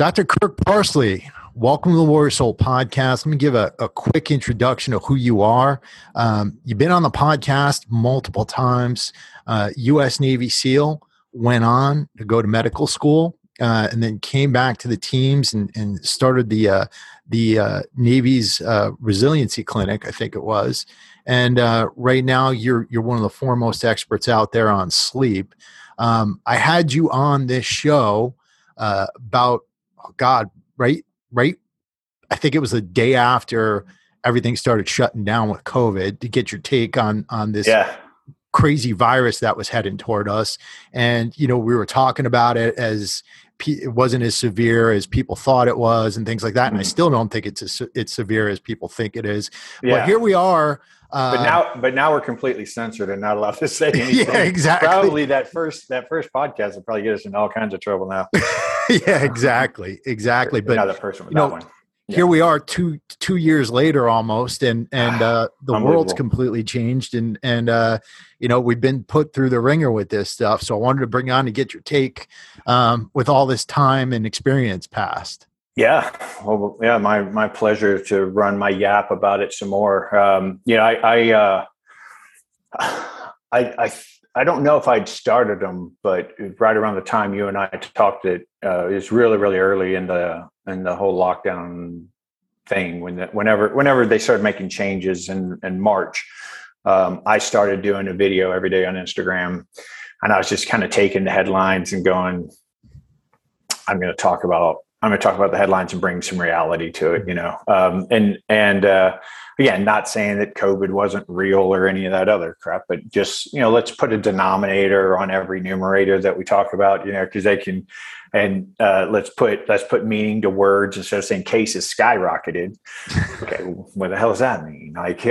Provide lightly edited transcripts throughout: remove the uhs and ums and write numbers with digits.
Dr. Kirk Parsley, welcome to the Warrior Soul podcast. Let me give a quick introduction of who you are. You've been on the podcast multiple times. U.S. Navy SEAL, went on to go to medical school, and then came back to the teams and started the Navy's Resiliency Clinic, I think it was. And right now, you're one of the foremost experts out there on sleep. I had you on this show about, oh God, right? I think it was the day after everything started shutting down with COVID, to get your take on this crazy virus that was heading toward us. And, you know, we were talking about it as it wasn't as severe as people thought it was and things like that. And I still don't think it's severe as people think it is. Yeah. But here we are. But now we're completely censored and not allowed to say anything. Yeah, exactly. Probably that first podcast will probably get us in all kinds of trouble now. Yeah, exactly. But another person with that one. Yeah. Here we are two years later almost, and the world's completely changed, and you know, we've been put through the ringer with this stuff. So I wanted to bring on to get your take with all this time and experience past. Yeah, well, yeah, my pleasure to run my yap about it some more. I don't know if I'd started them, but right around the time you and I talked, it was really, really early in the whole lockdown thing. Whenever they started making changes in March, I started doing a video every day on Instagram, and I was just kind of taking the headlines and going, I'm going to talk about the headlines and bring some reality to it, you know? Again, not saying that COVID wasn't real or any of that other crap, but just, you know, let's put a denominator on every numerator that we talk about, you know, cause they can, and let's put meaning to words instead of saying cases skyrocketed. Okay. What the hell does that mean? Like,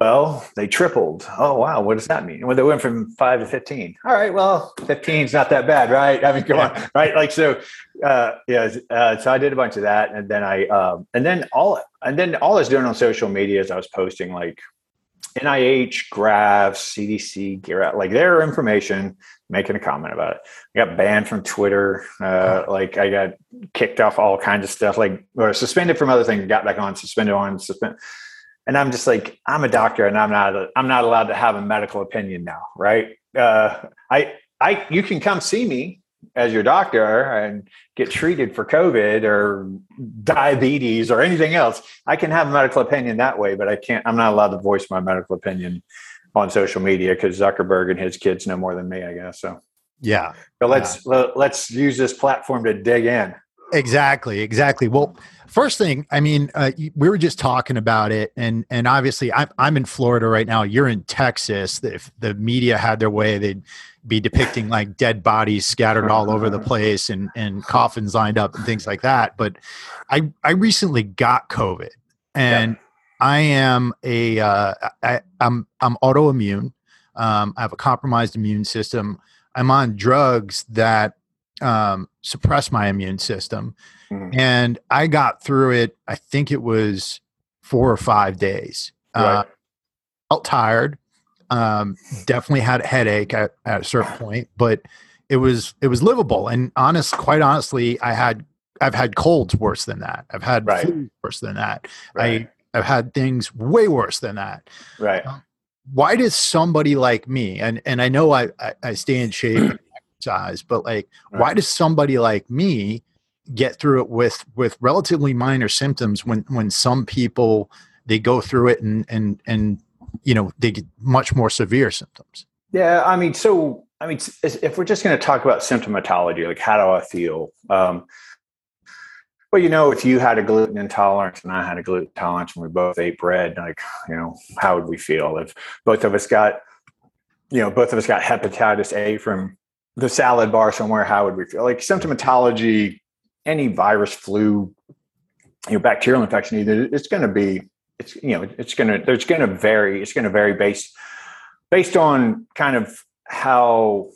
well, they tripled. Oh, wow. What does that mean? Well, they went from 5 to 15. All right. Well, 15 is not that bad. Right. I mean, come on. Right. Like, so, so I did a bunch of that. And then all I was doing on social media is I was posting like NIH graphs, CDC gear, like their information, making a comment about it. I got banned from Twitter. Like I got kicked off all kinds of stuff, like, or suspended from other things, got back on, suspended. And I'm just like, I'm a doctor and I'm not allowed to have a medical opinion now. Right. You can come see me as your doctor and get treated for COVID or diabetes or anything else. I can have a medical opinion that way, but I'm not allowed to voice my medical opinion on social media because Zuckerberg and his kids know more than me, I guess. So yeah, but let's use this platform to dig in. Exactly. Well, first thing, I mean, we were just talking about it, and obviously I'm in Florida right now. You're in Texas. If the media had their way, they'd be depicting like dead bodies scattered all over the place and coffins lined up and things like that. But I recently got COVID, and I am I'm autoimmune. I have a compromised immune system. I'm on drugs that suppress my immune system. And I got through it. I think it was 4 or 5 days. Felt tired. Definitely had a headache at a certain point, but it was livable. And quite honestly, I've had colds worse than that. I've had flu worse than that. I've had things way worse than that. Right. Why does somebody like me, and I know I stay in shape and exercise, but like, why does somebody like me get through it with relatively minor symptoms when some people, they go through it and you know, they get much more severe symptoms? Yeah. I mean, if we're just going to talk about symptomatology, like how do I feel? Well, you know, if you had a gluten intolerance and I had a gluten intolerance and we both ate bread, like, you know, how would we feel if both of us got hepatitis A from the salad bar somewhere? How would we feel? Like symptomatology, any virus, flu, you know, bacterial infection, either it's going to vary based on kind of how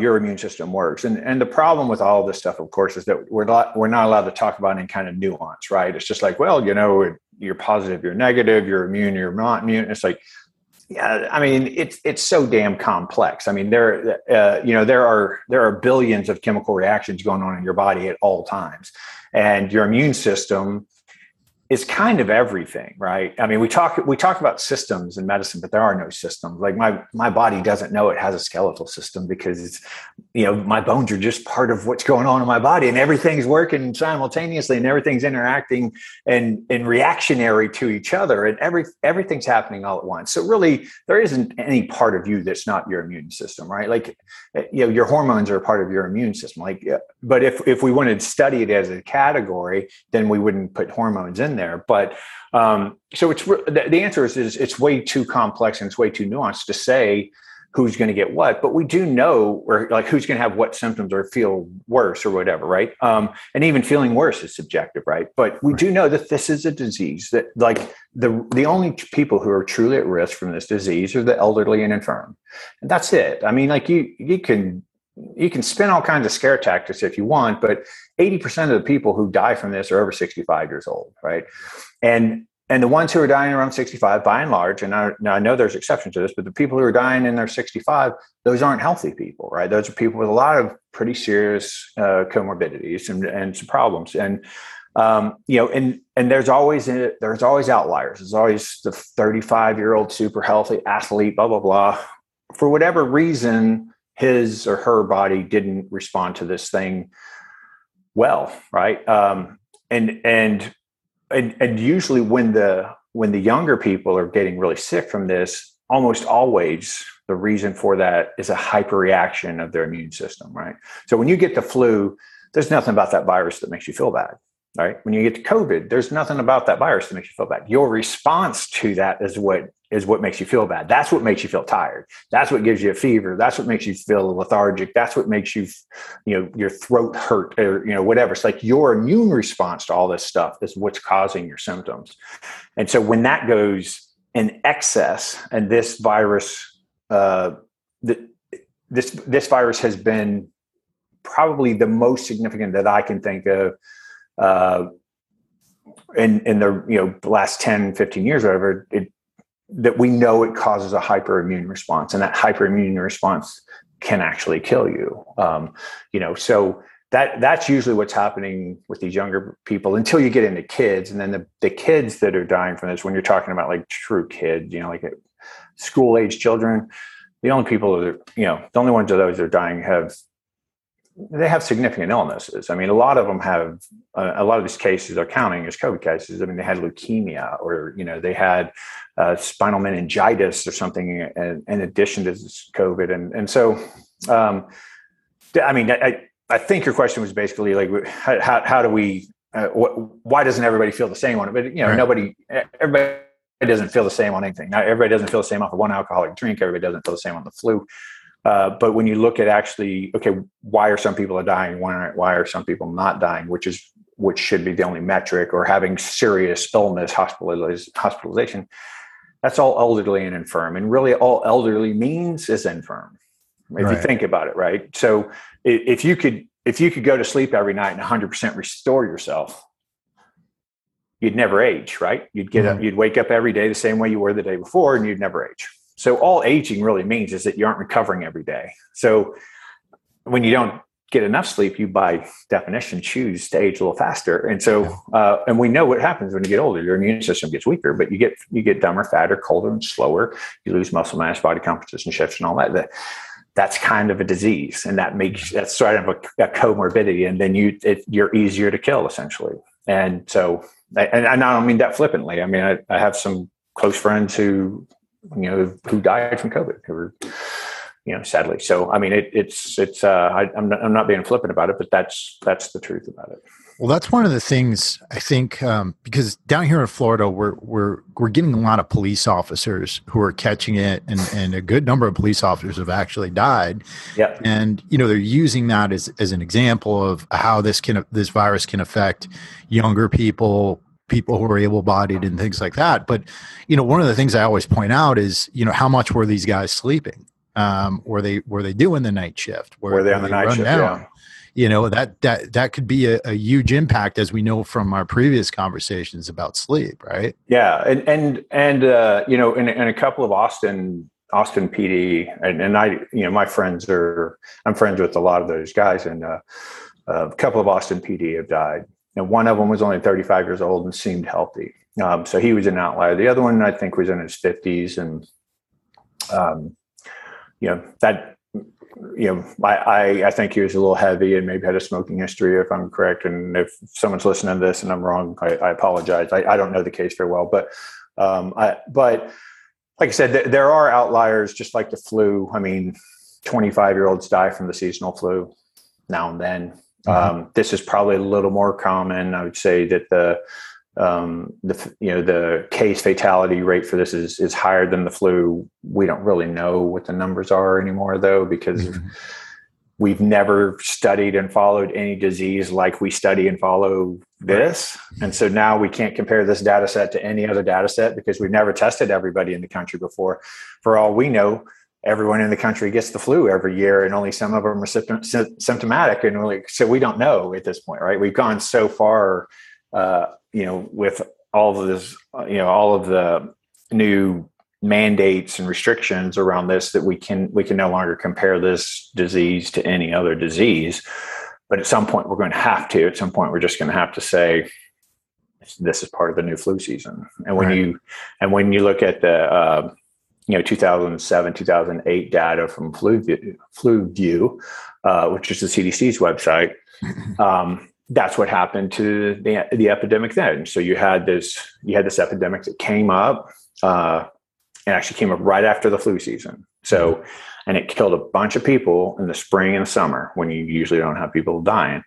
your immune system works. And the problem with all this stuff, of course, is that we're not allowed to talk about any kind of nuance, right? It's just like, well, you know, you're positive, you're negative, you're immune, you're not immune. It's like, Yeah, I mean, it's so damn complex. I mean, there are billions of chemical reactions going on in your body at all times, and your immune system is kind of everything, right? I mean, we talk about systems in medicine, but there are no systems. Like my body doesn't know it has a skeletal system because my bones are just part of what's going on in my body, and everything's working simultaneously, and everything's interacting and reactionary to each other, and everything's happening all at once. So really, there isn't any part of you that's not your immune system, right? Like, your hormones are a part of your immune system. Like, but if we wanted to study it as a category, then we wouldn't put hormones in there. But so it's the answer is it's way too complex and it's way too nuanced to say who's going to get what, but we do know, or like who's going to have what symptoms or feel worse or whatever, right? And even feeling worse is subjective, right? But we do know that this is a disease that, like, the only people who are truly at risk from this disease are the elderly and infirm, and that's it. I mean, like, you can spin all kinds of scare tactics if you want, but 80% of the people who die from this are over 65 years old, right? And the ones who are dying around 65, by and large, and I know there's exceptions to this, but the people who are dying in their 65, those aren't healthy people, right? Those are people with a lot of pretty serious comorbidities and some problems. And and there's always outliers. There's always the 35-year-old super healthy athlete, blah blah blah, for whatever reason. His or her body didn't respond to this thing well, right? And usually when the younger people are getting really sick from this, almost always the reason for that is a hyperreaction of their immune system, right? So when you get the flu, there's nothing about that virus that makes you feel bad, right? When you get to COVID, there's nothing about that virus that makes you feel bad. Your response to that is what makes you feel bad. That's what makes you feel tired. That's what gives you a fever. That's what makes you feel lethargic. That's what makes you, your throat hurt or, whatever. It's like your immune response to all this stuff is what's causing your symptoms. And so when that goes in excess, and this virus, this virus has been probably the most significant that I can think of, in the last 10, 15 years, or whatever, that we know it causes a hyperimmune response, and that hyperimmune response can actually kill you. So that's usually what's happening with these younger people until you get into kids. And then the kids that are dying from this, when you're talking about like true kids, like school age children, the only people that, the only ones of those that are dying have significant illnesses. I mean, a lot of them have, a lot of these cases are counting as COVID cases. I mean, they had leukemia, or, they had spinal meningitis or something in addition to this COVID. And so, I think your question was basically like, how do we, why doesn't everybody feel the same on it? But, right. Everybody doesn't feel the same on anything. Now, everybody doesn't feel the same off of one alcoholic drink. Everybody doesn't feel the same on the flu. But when you look at actually, okay, why are some people dying? Why are some people not dying? Which should be the only metric, or having serious illness, hospitalization. That's all elderly and infirm. And really all elderly means is infirm. If you think about it, right? So if you could go to sleep every night and 100% restore yourself, you'd never age, right? You'd get up, you'd wake up every day the same way you were the day before, and you'd never age. So all aging really means is that you aren't recovering every day. So when you don't get enough sleep, you by definition choose to age a little faster. And so, and we know what happens when you get older. Your immune system gets weaker, but you get dumber, fatter, colder, and slower. You lose muscle mass, body composition shifts, and all that. That's kind of a disease, and that's sort of a comorbidity. And then you're easier to kill, essentially. And so, and I don't mean that flippantly. I mean, I have some close friends who died from COVID, who were, sadly. So, I mean, I'm not being flippant about it, but that's the truth about it. Well, that's one of the things I think, because down here in Florida, we're getting a lot of police officers who are catching it, and a good number of police officers have actually died. Yeah. And, they're using that as an example of how this virus can affect younger people who are able-bodied and things like that. But, one of the things I always point out is, how much were these guys sleeping? Were they doing the night shift? Were they on the night shift? Down? Yeah. you know, that could be a huge impact, as we know from our previous conversations about sleep, right? Yeah, and you know, in a couple of Austin PD, and I, you know, I'm friends with a lot of those guys, and a couple of Austin PD have died. And one of them was only 35 years old and seemed healthy. So he was an outlier. The other one, I think, was in his 50s. And, you know, that, you know, I think he was a little heavy and maybe had a smoking history, if I'm correct. And if someone's listening to this and I'm wrong, I apologize. I don't know the case very well, but like I said, there are outliers, just like the flu. I mean, 25-year-olds die from the seasonal flu now and then. This is probably a little more common. I would say that the case fatality rate for this is higher than the flu. We don't really know what the numbers are anymore, though, because we've never studied and followed any disease like we study and follow this. And so now we can't compare this data set to any other data set because we've never tested everybody in the country before. For all we know, everyone in the country gets the flu every year, and only some of them are symptomatic. And really, so we don't know at this point, right? We've gone so far, you know, with all of this, you know, all of the new mandates and restrictions around this, that we can no longer compare this disease to any other disease. But at some point, we're just going to have to say, this is part of the new flu season. And when you look at the, 2007, 2008 data from FluView, which is the CDC's website. That's what happened to the epidemic then. So you had this epidemic that came up, and actually came up right after the flu season. So, and it killed a bunch of people in the spring and the summer when you usually don't have people dying.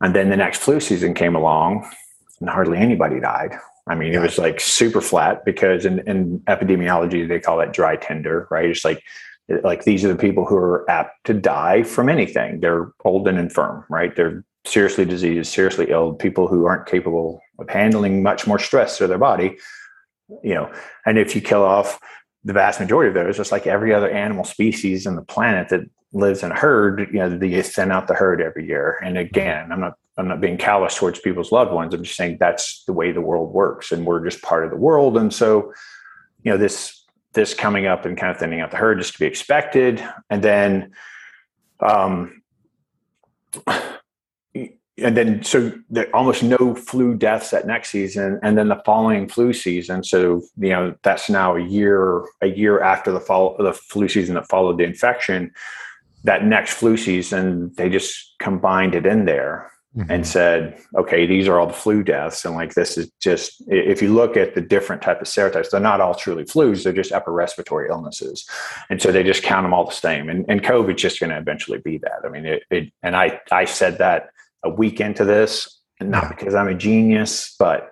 And then the next flu season came along and hardly anybody died. I mean, it was like super flat, because in epidemiology, they call that dry tender, right? It's like these are the people who are apt to die from anything. They're old and infirm, right? They're seriously diseased, seriously ill, people who aren't capable of handling much more stress to their body, you know. And if you kill off the vast majority of those, just like every other animal species on the planet that lives in a herd, you know, they send out the herd every year. And again, I'm not being callous towards people's loved ones. I'm just saying that's the way the world works, and we're just part of the world. And so, you know, this coming up and kind of thinning out the herd is to be expected. And then, so there are almost no flu deaths that next season, and then the following flu season. So, you know, that's now a year after the flu season that followed the infection. That next flu season, they just combined it in there. Mm-hmm. And said, okay, these are all the flu deaths. And like, this is just, if you look at the different type of serotypes, they're not all truly flus. They're just upper respiratory illnesses. And so they just count them all the same. And COVID's just going to eventually be that. I mean, I said that a week into this, and not because I'm a genius, but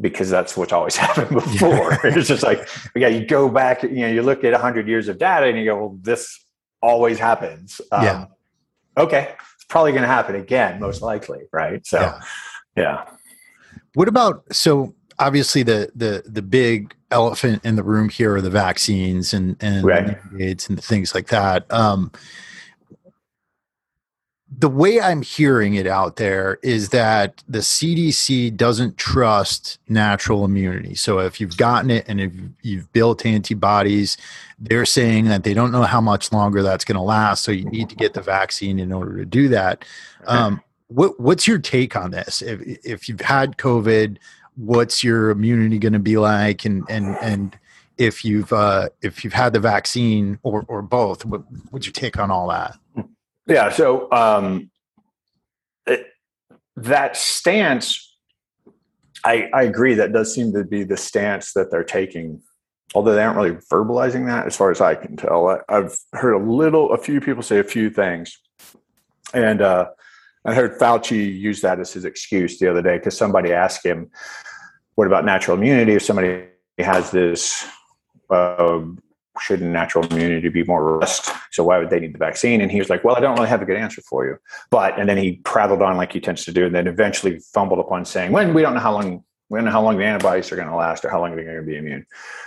because that's what's always happened before. It's just like, you go back, you know, you look at 100 years of data and you go, well, this always happens. Okay. Probably going to happen again, most likely, right? So, yeah. What about, so obviously the big elephant in the room here are the vaccines and mandates and things like that. The way I'm hearing it out there is that the CDC doesn't trust natural immunity. So if you've gotten it and if you've built antibodies, they're saying that they don't know how much longer that's going to last. So you need to get the vaccine in order to do that. What's your take on this? If you've had COVID, what's your immunity going to be like? And if you've had the vaccine or both, what's your take on all that? Yeah. So, that stance, I agree, that does seem to be the stance that they're taking, although they aren't really verbalizing that as far as I can tell. I've heard a few people say a few things, and, I heard Fauci use that as his excuse the other day, because somebody asked him, what about natural immunity? If somebody has this, shouldn't natural immunity be more robust? So why would they need the vaccine? And he was like, well, I don't really have a good answer for you. But, and then he prattled on like he tends to do, and then eventually fumbled upon saying, we don't know how long We don't know how long the antibodies are going to last or how long they're going to be immune.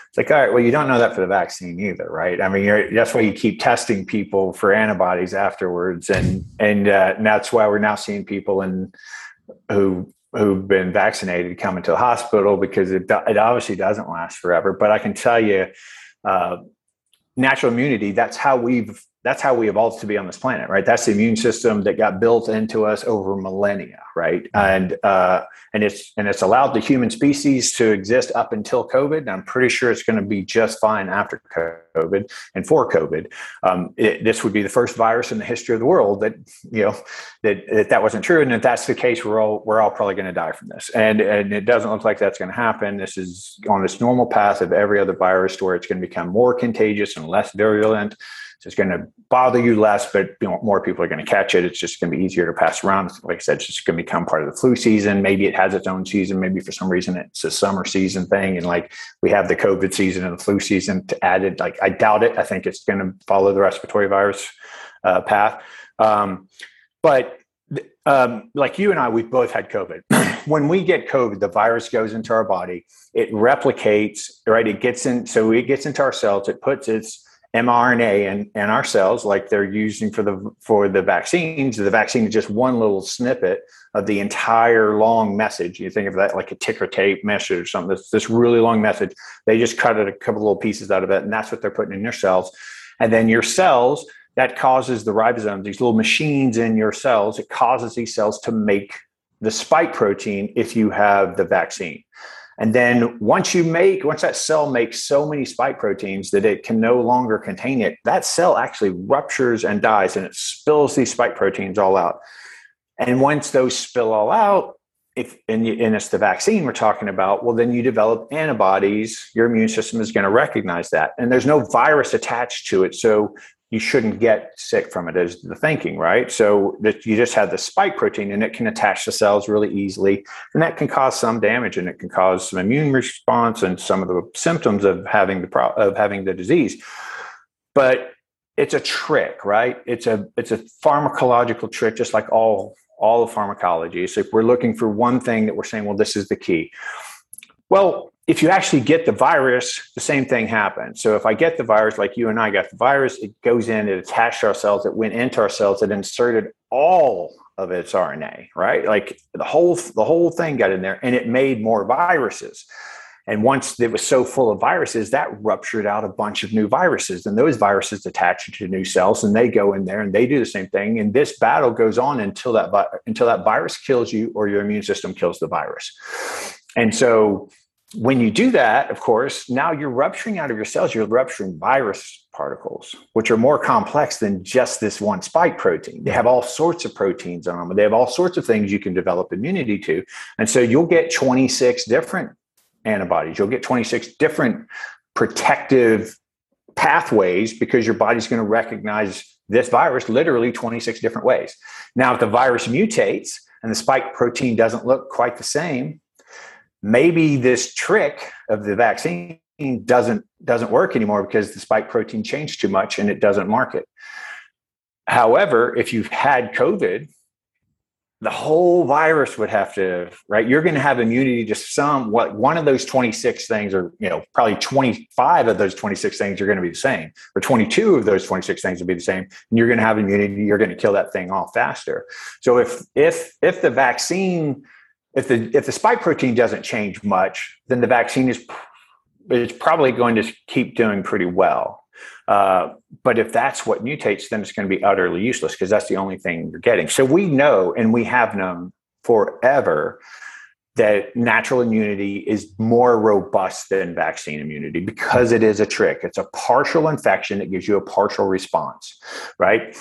It's like, all right, well, you don't know that for the vaccine either, right? I mean, that's why you keep testing people for antibodies afterwards. And that's why we're now seeing people who've been vaccinated come into the hospital, because it obviously doesn't last forever. But I can tell you, natural immunity, that's how we evolved to be on this planet, right? That's the immune system that got built into us over millennia, right? And it's allowed the human species to exist up until COVID. And I'm pretty sure it's going to be just fine after COVID and for COVID. This would be the first virus in the history of the world that wasn't true. And if that's the case, we're all probably going to die from this. And it doesn't look like that's going to happen. This is on this normal path of every other virus, where it's going to become more contagious and less virulent. So it's going to bother you less, but more people are going to catch it. It's just going to be easier to pass around. Like I said, it's just going to become part of the flu season. Maybe it has its own season. Maybe for some reason it's a summer season thing. And like we have the COVID season and the flu season to add it. Like I doubt it. I think it's going to follow the respiratory virus path. But like you and I, we've both had COVID. When we get COVID, the virus goes into our body. It replicates, right? It gets in. So it gets into our cells. It puts its mRNA in our cells, like they're using for the vaccines. The vaccine is just one little snippet of the entire long message. You think of that like a ticker tape message or something. This really long message. They just cut it a couple little pieces out of it, and that's what they're putting in your cells. And then your cells, that causes the ribosomes, these little machines in your cells, it causes these cells to make the spike protein if you have the vaccine. And then once that cell makes so many spike proteins that it can no longer contain it, that cell actually ruptures and dies, and it spills these spike proteins all out. And once those spill all out, and it's the vaccine we're talking about, well, then you develop antibodies. Your immune system is going to recognize that. And there's no virus attached to it, so you shouldn't get sick from it, is the thinking, right? So that you just have the spike protein, and it can attach to cells really easily. And that can cause some damage, and it can cause some immune response and some of the symptoms of having the disease. But it's a trick, right? It's a pharmacological trick, just like all of pharmacology. So if we're looking for one thing that we're saying, well, this is the key. Well, if you actually get the virus, the same thing happens. So if I get the virus, like you and I got the virus, it goes in, it attached to our cells, it went into our cells, it inserted all of its RNA, right? Like the whole thing got in there, and it made more viruses. And once it was so full of viruses, that ruptured out a bunch of new viruses, and those viruses attach to new cells, and they go in there and they do the same thing. And this battle goes on until that virus kills you, or your immune system kills the virus. And so when you do that, of course, now you're rupturing out of your cells, you're rupturing virus particles, which are more complex than just this one spike protein. They have all sorts of proteins on them. They have all sorts of things you can develop immunity to. And so you'll get 26 different antibodies. You'll get 26 different protective pathways, because your body's going to recognize this virus literally 26 different ways. Now, if the virus mutates and the spike protein doesn't look quite the same, maybe this trick of the vaccine doesn't work anymore, because the spike protein changed too much and it doesn't mark it. However, if you've had COVID, the whole virus would have to, right? You're going to have immunity to one of those 26 things, or probably 25 of those 26 things are going to be the same, or 22 of those 26 things will be the same, and you're going to have immunity. You're going to kill that thing off faster. So if the vaccine, if the spike protein doesn't change much, then the vaccine is probably going to keep doing pretty well. But if that's what mutates, then it's going to be utterly useless, because that's the only thing you're getting. So we know, and we have known forever, that natural immunity is more robust than vaccine immunity, because it is a trick. It's a partial infection that gives you a partial response, right?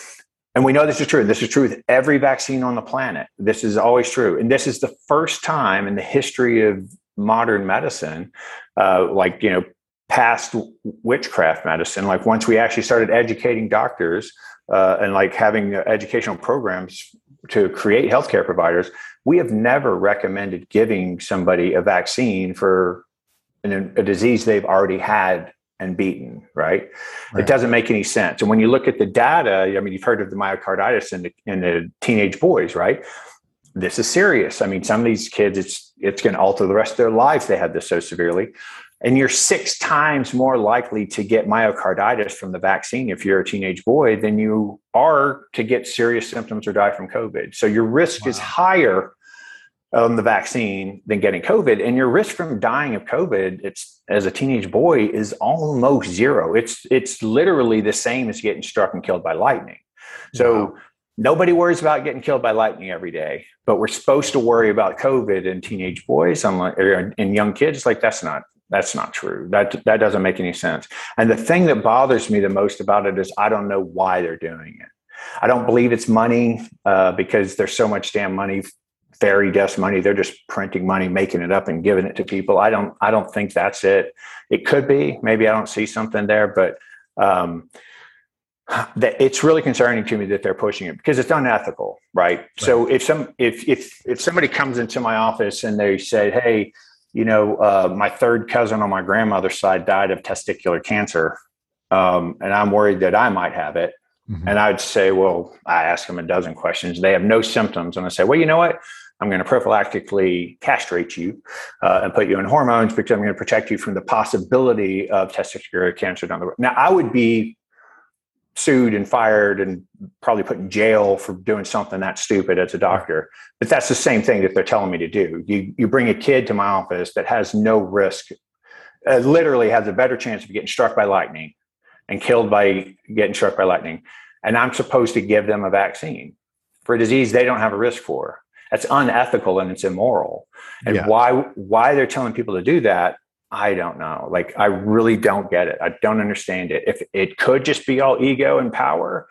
And we know this is true. This is true with every vaccine on the planet. This is always true. And this is the first time in the history of modern medicine, past witchcraft medicine, like once we actually started educating doctors and like having educational programs to create healthcare providers, we have never recommended giving somebody a vaccine for a disease they've already had and beaten, right? It doesn't make any sense. And when you look at the data, I mean, you've heard of the myocarditis in the teenage boys, right? this is serious. I mean, some of these kids, it's going to alter the rest of their lives. They had this so severely. And you're 6 times more likely to get myocarditis from the vaccine if you're a teenage boy than you are to get serious symptoms or die from COVID. So your risk is higher on the vaccine than getting COVID. And your risk from dying of COVID, it's as a teenage boy, is almost zero. It's literally the same as getting struck and killed by lightning. So nobody worries about getting killed by lightning every day, but we're supposed to worry about COVID in teenage boys and young kids. Like, that's not true. That doesn't make any sense. And the thing that bothers me the most about it is I don't know why they're doing it. I don't believe it's money, because there's so much damn money, fairy dust money. They're just printing money, making it up and giving it to people. I don't think that's it. It could be, maybe I don't see something there, but, that it's really concerning to me that they're pushing it because it's unethical, right? So if somebody comes into my office and they say, hey, my third cousin on my grandmother's side died of testicular cancer, and I'm worried that I might have it. Mm-hmm. And I'd say, well, I ask them a dozen questions. They have no symptoms. And I say, well, you know what? I'm going to prophylactically castrate you and put you in hormones because I'm going to protect you from the possibility of testicular cancer down the road. Now, I would be sued and fired and probably put in jail for doing something that stupid as a doctor. But that's the same thing that they're telling me to do. You bring a kid to my office that has no risk, literally has a better chance of getting struck by lightning and killed by getting struck by lightning. And I'm supposed to give them a vaccine for a disease they don't have a risk for. That's unethical and it's immoral. And why they're telling people to do that, I don't know. Like, I really don't get it. I don't understand it. If it could just be all ego and power,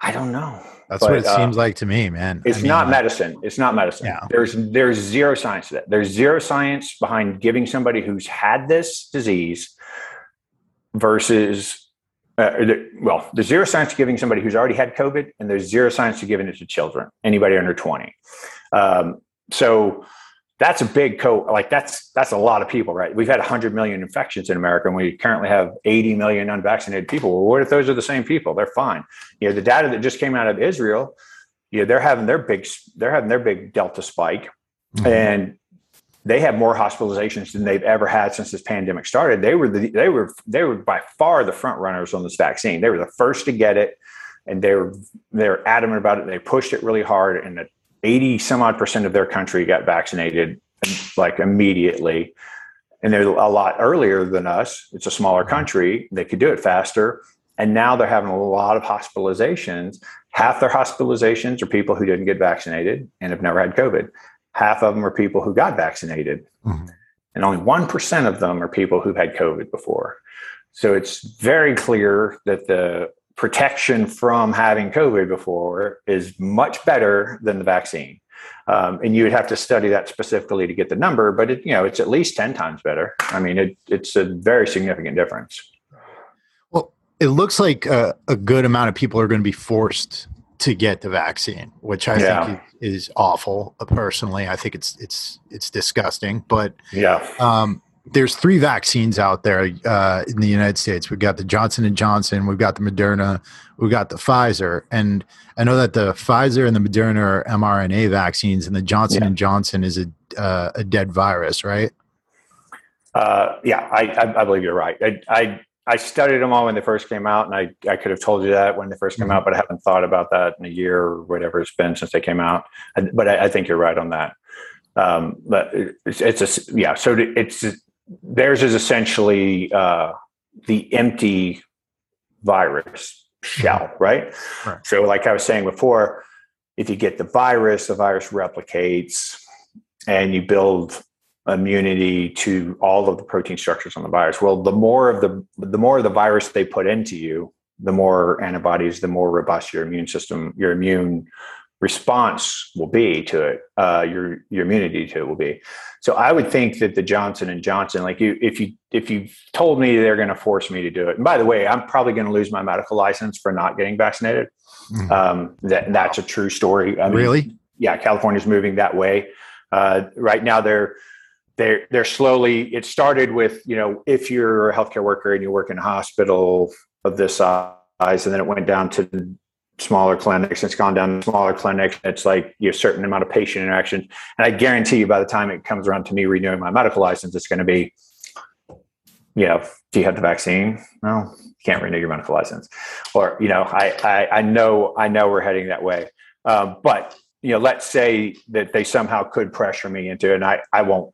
I don't know. That's what it seems like to me, man. Medicine. It's not medicine. Yeah. There's zero science to that. There's zero science behind giving somebody who's had this disease versus, there's zero science to giving somebody who's already had COVID, and there's zero science to giving it to children, anybody under 20. So that's a big that's a lot of people, right? We've had 100 million infections in America, and we currently have 80 million unvaccinated people. Well, what if those are the same people? They're fine. The data that just came out of Israel, they're having their big Delta spike, mm-hmm. and they have more hospitalizations than they've ever had since this pandemic started. They were by far the front runners on this vaccine. They were the first to get it, and they're adamant about it. They pushed it really hard, and 80% some odd of their country got vaccinated like immediately. And they're a lot earlier than us. It's a smaller country. They could do it faster. And now they're having a lot of hospitalizations. Half their hospitalizations are people who didn't get vaccinated and have never had COVID. Half of them are people who got vaccinated. Mm-hmm. And only 1% of them are people who've had COVID before. So it's very clear that the protection from having COVID before is much better than the vaccine. And you would have to study that specifically to get the number, but it's at least 10 times better. I mean, it's a very significant difference. Well, it looks like a good amount of people are going to be forced to get the vaccine, which I think is awful. Personally, I think it's disgusting, but there's 3 vaccines out there in the United States. We've got the Johnson and Johnson, we've got the Moderna, we've got the Pfizer. And I know that the Pfizer and the Moderna are mRNA vaccines, and the Johnson and Johnson is a dead virus, right? I believe you're right. I studied them all when they first came out, and I could have told you that when they first came out, but I haven't thought about that in a year or whatever it's been since they came out. But I think you're right on that. But it's so it's. Theirs is essentially the empty virus shell, right? So like I was saying before, if you get the virus replicates and you build immunity to all of the protein structures on the virus. Well, the more of the virus they put into you, the more antibodies, the more robust your immune system, your immune response will be to it, your immunity to it will be. So I would think that the Johnson and Johnson, like if you told me they're going to force me to do it, and by the way, I'm probably going to lose my medical license for not getting vaccinated. Mm-hmm. That's a true story. I mean, really? Yeah. California's moving that way. Right now they're slowly, it started with, if you're a healthcare worker and you work in a hospital of this size, and then it went down to smaller clinics. It's gone down to smaller clinics. It's like a certain amount of patient interaction. And I guarantee you, by the time it comes around to me renewing my medical license, it's going to be, you know, do you have the vaccine? No, you can't renew your medical license. Or, you know, I know we're heading that way. But, you know, let's say that they somehow could pressure me into it, and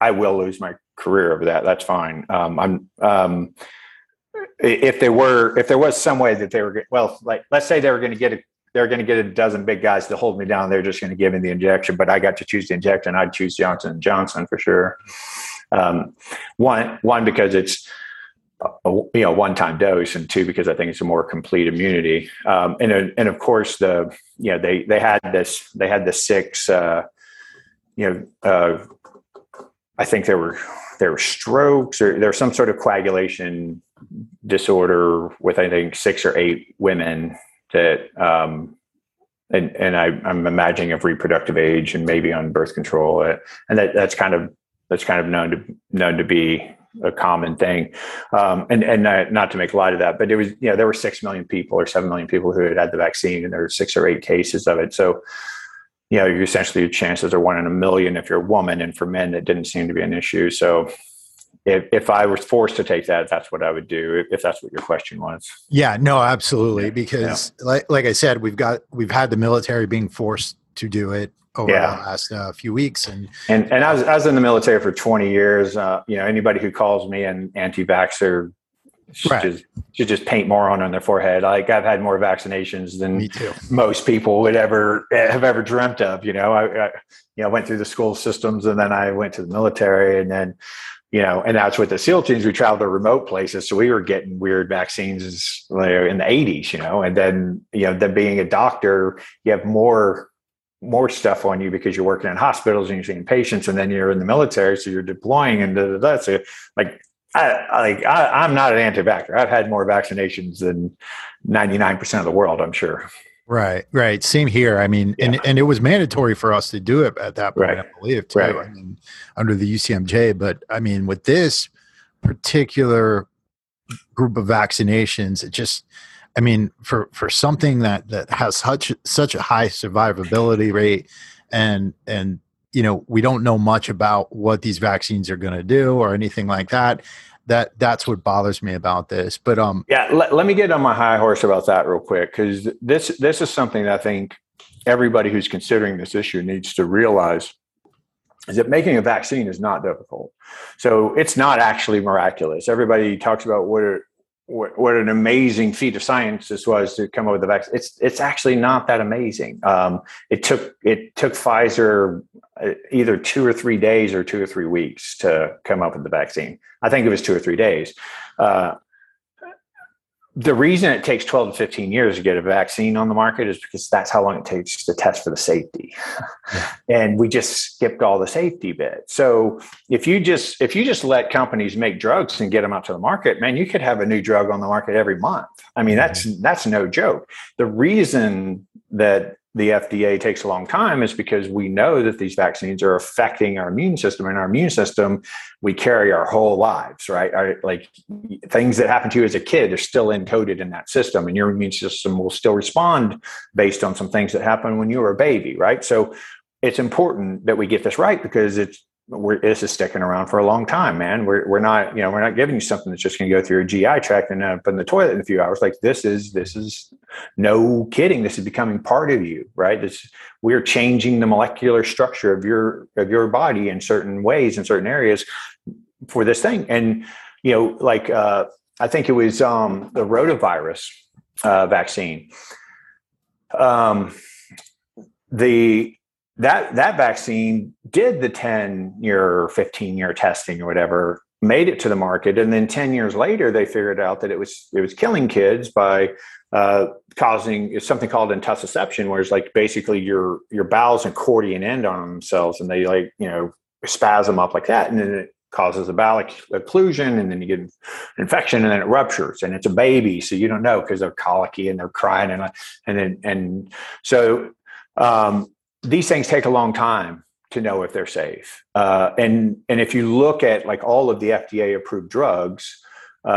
I will lose my career over that. That's fine. If there was some way that they were, well, like, let's say they're going to get a dozen big guys to hold me down. They're just going to give me the injection, but I got to choose the injection. I'd choose Johnson and Johnson for sure. One, because it's a one-time dose, and two, because I think it's a more complete immunity. And of course they had this six, I think there were strokes, or there was some sort of coagulation disorder with, I think, 6 or 8 women that, and I'm imagining of reproductive age and maybe on birth control. And that's kind of known to be a common thing. Not to make light of that, but it was, you know, there were 6 million people or 7 million people who had the vaccine, and there were 6 or 8 cases of it. So, you know, your chances are 1 in a million if you're a woman, and for men, that didn't seem to be an issue. So if I was forced to take that, that's what I would do, if that's what your question was. Yeah, no, absolutely. Because like I said, we've had the military being forced to do it over the last few weeks. And I was in the military for 20 years. You know, anybody who calls me an anti-vaxxer should just paint moron on their forehead. Like, I've had more vaccinations than most people would have ever dreamt of. You know, I went through the school systems, and then I went to the military, and then, you know, and that's with the SEAL teams, we traveled to remote places. So we were getting weird vaccines in the 80s, you know, and then, you know, then being a doctor, you have more stuff on you because you're working in hospitals and you're seeing patients, and then you're in the military, so you're deploying and that. So like, I'm not an anti-vaxxer. I've had more vaccinations than 99% of the world, I'm sure. Right. Same here. I mean, and it was mandatory for us to do it at that point, I believe, too. Right. I mean, under the UCMJ. But I mean, with this particular group of vaccinations, it just, I mean, for something that has such a high survivability rate, and you know, we don't know much about what these vaccines are going to do or anything like that. That's what bothers me about this. But let me get on my high horse about that real quick, because this is something that I think everybody who's considering this issue needs to realize, is that making a vaccine is not difficult. So it's not actually miraculous. Everybody talks about what an amazing feat of science this was to come up with the vaccine. It's actually not that amazing. It took Pfizer either 2 or 3 days or 2 or 3 weeks to come up with the vaccine. I think it was 2 or 3 days. The reason it takes 12 to 15 years to get a vaccine on the market is because that's how long it takes to test for the safety. And we just skipped all the safety bit. So if you just let companies make drugs and get them out to the market, man, you could have a new drug on the market every month. I mean, that's no joke. The reason that the FDA takes a long time is because we know that these vaccines are affecting our immune system, and our immune system we carry our whole lives, right? Like, things that happened to you as a kid are still encoded in that system, and your immune system will still respond based on some things that happened when you were a baby, right? So it's important that we get this right, because this is sticking around for a long time, man. We're not giving you something that's just going to go through your GI tract and end up in the toilet in a few hours. Like, this is no kidding. This is becoming part of you, right? We're changing the molecular structure of your body in certain ways, in certain areas for this thing. And, you know, like, I think it was, the rotavirus, vaccine. That vaccine did the 10-year, 15-year testing or whatever, made it to the market, and then 10 years later they figured out that it was killing kids by causing something called intussusception, where it's like basically your bowels accordion end on themselves, and they, like, you know, spasm up like that, and then it causes a bowel occlusion, and then you get an infection, and then it ruptures, and it's a baby, so you don't know because they're colicky and they're crying, and so these things take a long time to know if they're safe. And if you look at, like, all of the FDA approved drugs,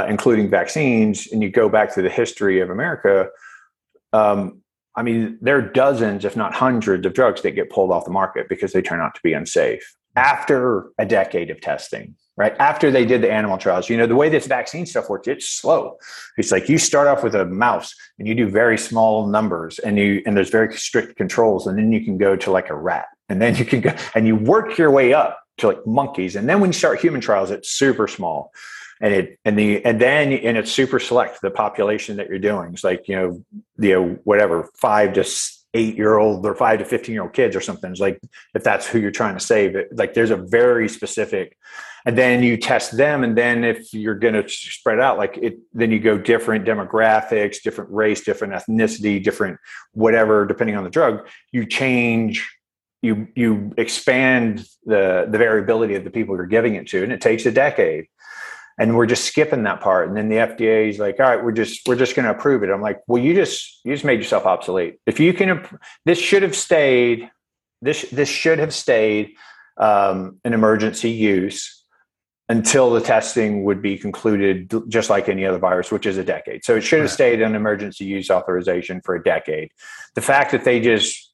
including vaccines, and you go back through the history of America, I mean, there are dozens, if not hundreds, of drugs that get pulled off the market because they turn out to be unsafe after a decade of testing, right? After they did the animal trials. You know, the way this vaccine stuff works, it's slow. It's like you start off with a mouse and you do very small numbers and there's very strict controls, and then you can go to like a rat, and then you can go and you work your way up to like monkeys. And then when you start human trials, it's super small. And it's super select the population that you're doing. It's like, whatever, 5 to 8-year-old or 5 to 15-year-old kids or something. It's like, if that's who you're trying to save, there's a very specific, and then you test them. And then if you're going to spread out, then you go different demographics, different race, different ethnicity, different whatever, depending on the drug, you change. You expand the variability of the people you're giving it to, and it takes a decade. And we're just skipping that part. And then the FDA is like, all right, we're just going to approve it. I'm like, well, you just made yourself obsolete. If you can, this should have stayed an emergency use until the testing would be concluded, just like any other virus, which is a decade. So it should have stayed an emergency use authorization for a decade. The fact that they just,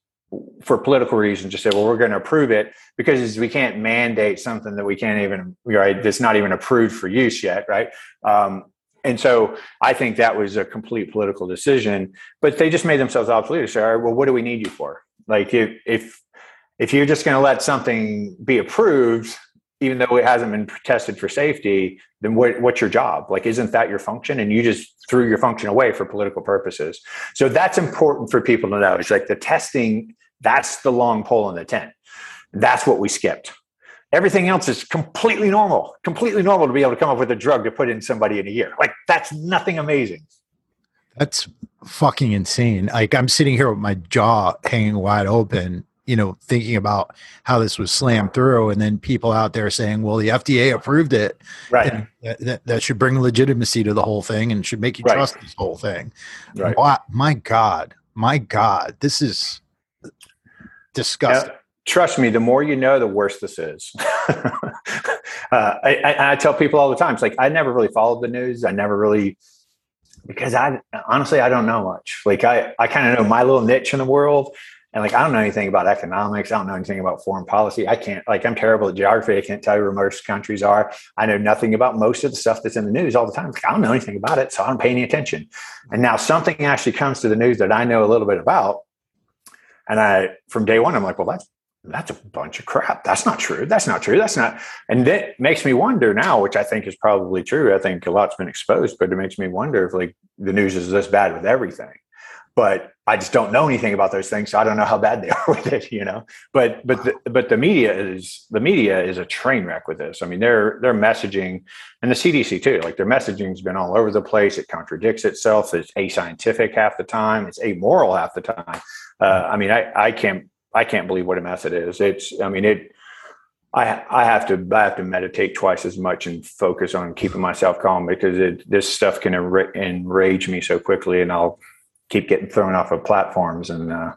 for political reasons, just say, well, we're going to approve it because we can't mandate something that we can't even, right? That's not even approved for use yet, right? And so I think that was a complete political decision, but they just made themselves obsolete. So, all right, well, what do we need you for? Like if you're just going to let something be approved, even though it hasn't been tested for safety, then what's your job? Like, isn't that your function? And you just threw your function away for political purposes. So that's important for people to know. It's like the testing, that's the long pole in the tent. That's what we skipped. Everything else is completely normal to be able to come up with a drug to put in somebody in a year. Like, that's nothing amazing. That's fucking insane. Like, I'm sitting here with my jaw hanging wide open, thinking about how this was slammed through, and then people out there saying, well, the FDA approved it. Right. That should bring legitimacy to the whole thing and should make you trust this whole thing. Right. Wow, my God, this is disgusting. Now, trust me, the more you know, the worse this is. I tell people all the time, it's like, I never really followed the news. I never really, because I honestly don't know much. Like I kind of know my little niche in the world. And I don't know anything about economics. I don't know anything about foreign policy. I'm terrible at geography. I can't tell you where most countries are. I know nothing about most of the stuff that's in the news all the time. I don't know anything about it. So I don't pay any attention. And now something actually comes to the news that I know a little bit about. And from day one, I'm like, well, that's a bunch of crap. That's not true. And that makes me wonder now, which I think is probably true. I think a lot's been exposed, but it makes me wonder if the news is this bad with everything. But I just don't know anything about those things, so I don't know how bad they are with it, But the media is a train wreck with this. I mean, their messaging, and the CDC too. Like, their messaging's been all over the place. It contradicts itself. It's ascientific half the time. It's amoral half the time. I can't believe what a mess it is. I have to meditate twice as much and focus on keeping myself calm, because this stuff can enrage me so quickly, and I'll keep getting thrown off of platforms, and I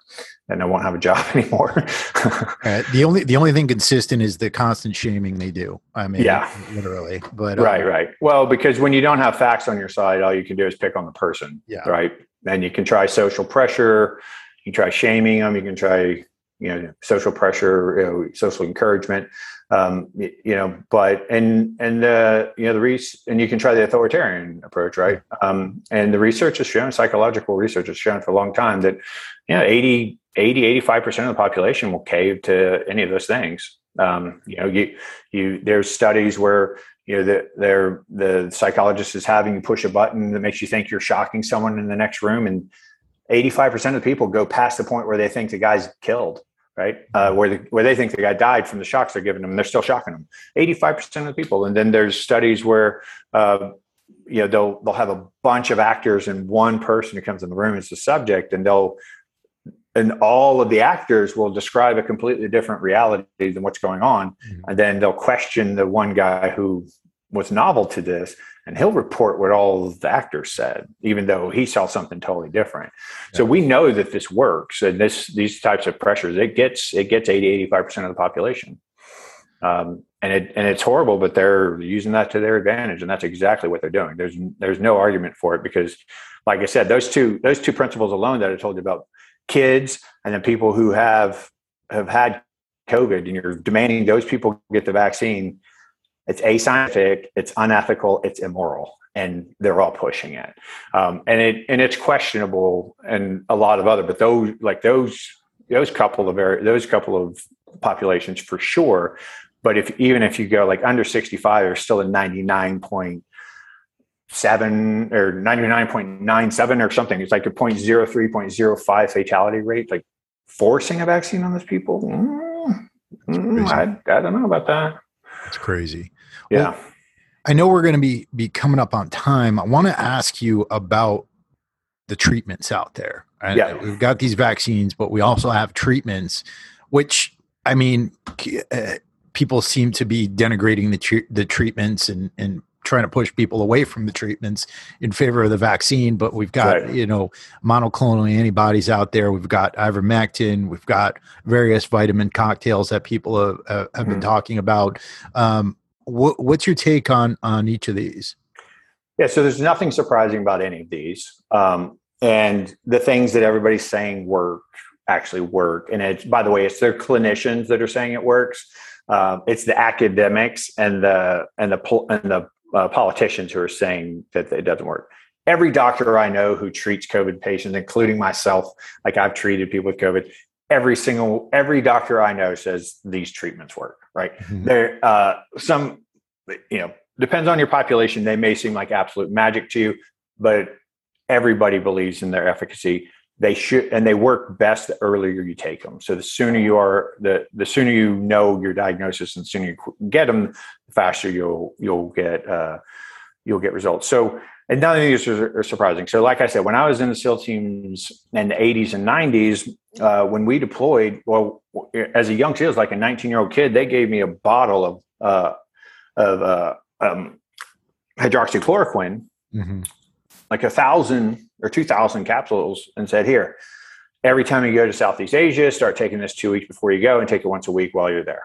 won't have a job anymore. The only thing consistent is the constant shaming they do. I mean, yeah, literally. But right. Well, because when you don't have facts on your side, all you can do is pick on the person. Yeah. Right. And you can try social pressure. You can try shaming them. You can try, social pressure, social encouragement, and you can try the authoritarian approach. Right. And the research has shown, psychological research has shown for a long time that, 85% of the population will cave to any of those things. There's studies where, the psychologist is having you push a button that makes you think you're shocking someone in the next room. And 85% of the people go past the point where they think the guy's killed, right? Where they think the guy died from the shocks they're giving them, and they're still shocking them. 85% of the people. And then there's studies where, they'll have a bunch of actors, and one person who comes in the room is the subject, and all of the actors will describe a completely different reality than what's going on. Mm-hmm. And then they'll question the one guy who was novel to this, and he'll report what all the actors said, even though he saw something totally different. Yeah. So we know that this works, and these types of pressures, it gets 80-85% of the population. And it's horrible, but they're using that to their advantage, and that's exactly what they're doing. There's no argument for it, because, like I said, those two principles alone that I told you about kids and the people who have had COVID, and you're demanding those people get the vaccine, it's ascientific, it's unethical, it's immoral, and they're all pushing it. And it's questionable and a lot of other, but those couple of populations for sure. But even if you go like under 65, there's still a 99.7 or 99.97 or something. It's like a 0.03, 0.05 fatality rate. Like forcing a vaccine on those people, I don't know about that. It's crazy. Yeah. Well, I know we're going to be coming up on time. I want to ask you about the treatments out there. Right? Yeah. We've got these vaccines, but we also have treatments, which, I mean, people seem to be denigrating the treatments and trying to push people away from the treatments in favor of the vaccine. But we've got, monoclonal antibodies out there. We've got ivermectin. We've got various vitamin cocktails that people have been talking about. What's your take on each of these? Yeah, so there's nothing surprising about any of these. And the things that everybody's saying actually work. And it's, by the way, it's their clinicians that are saying it works. It's the academics and the politicians who are saying that it doesn't work. Every doctor I know who treats COVID patients, including myself, like I've treated people with COVID, every doctor I know says these treatments work, right? Mm-hmm. They're some, depends on your population. They may seem like absolute magic to you, but everybody believes in their efficacy. They should, and they work best the earlier you take them. So the sooner you are, the sooner you know your diagnosis, and the sooner you get them, the faster you'll get results. So, and none of these are surprising. So, like I said, when I was in the SEAL teams in the 80s and 90s, when we deployed, well, as a young SEAL, like a 19-year-old kid, they gave me a bottle of hydroxychloroquine. Mm-hmm. Like 1,000 or 2,000 capsules, and said, here, every time you go to Southeast Asia, start taking this 2 weeks before you go, and take it once a week while you're there.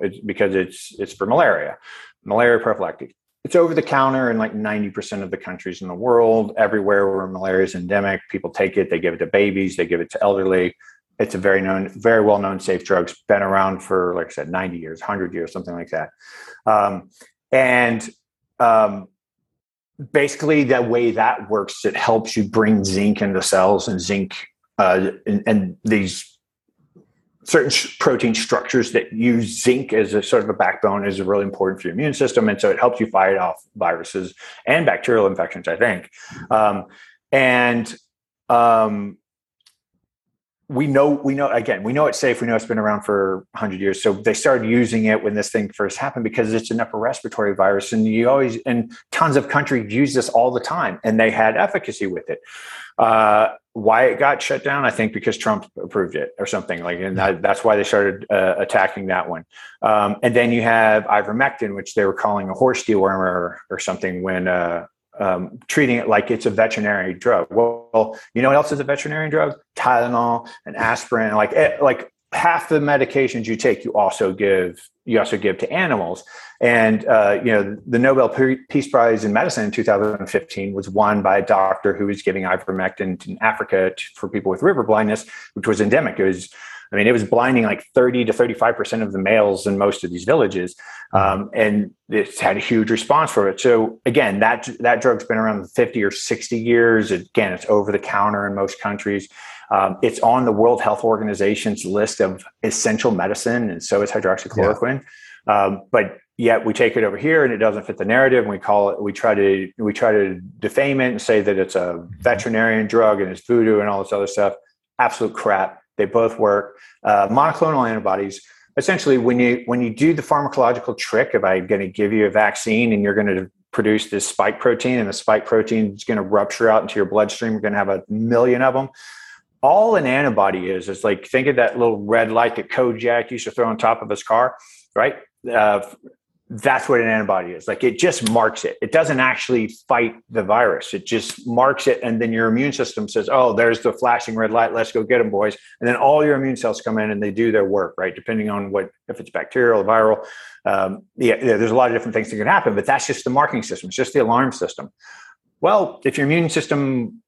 It's because it's for malaria prophylactic. It's over the counter in like 90% of the countries in the world. Everywhere where malaria is endemic, people take it. They give it to babies. They give it to elderly. It's a very well-known safe drug. It's been around for, like I said, 90 years, 100 years, something like that. Basically, the way that works, it helps you bring zinc into cells, and zinc and these certain protein structures that use zinc as a sort of a backbone is really important for your immune system. And so it helps you fight off viruses and bacterial infections, I think. We know it's safe. We know it's been around for 100 years. So they started using it when this thing first happened because it's an upper respiratory virus, and tons of countries use this all the time, and they had efficacy with it. Why it got shut down, I think, because Trump approved it or something like, and that's why they started attacking that one. And then you have ivermectin, which they were calling a horse dewormer or something when treating it like it's a veterinary drug. Well, you know what else is a veterinary drug? Tylenol and aspirin. Like half the medications you take, you also give to animals. And the Nobel Peace Prize in Medicine in 2015 was won by a doctor who was giving ivermectin in Africa for people with river blindness, which was endemic. It was blinding like 30 to 35% of the males in most of these villages. And it's had a huge response for it. So again, that drug's been around 50 or 60 years. Again, it's over the counter in most countries. It's on the World Health Organization's list of essential medicine. And so is hydroxychloroquine. Yeah. But yet we take it over here and it doesn't fit the narrative. And we try to defame it and say that it's a veterinarian drug and it's voodoo and all this other stuff. Absolute crap. They both work. Monoclonal antibodies. Essentially, when you do the pharmacological trick of I'm going to give you a vaccine and you're going to produce this spike protein, and the spike protein is going to rupture out into your bloodstream, you're going to have 1 million of them. All an antibody is like, think of that little red light that Kojak used to throw on top of his car, right? That's what an antibody is. Like, it just marks it. It doesn't actually fight the virus. It just marks it. And then your immune system says, oh, there's the flashing red light. Let's go get them, boys. And then all your immune cells come in and they do their work, right? Depending on if it's bacterial or viral. There's a lot of different things that can happen, but that's just the marking system. It's just the alarm system. Well, if your immune system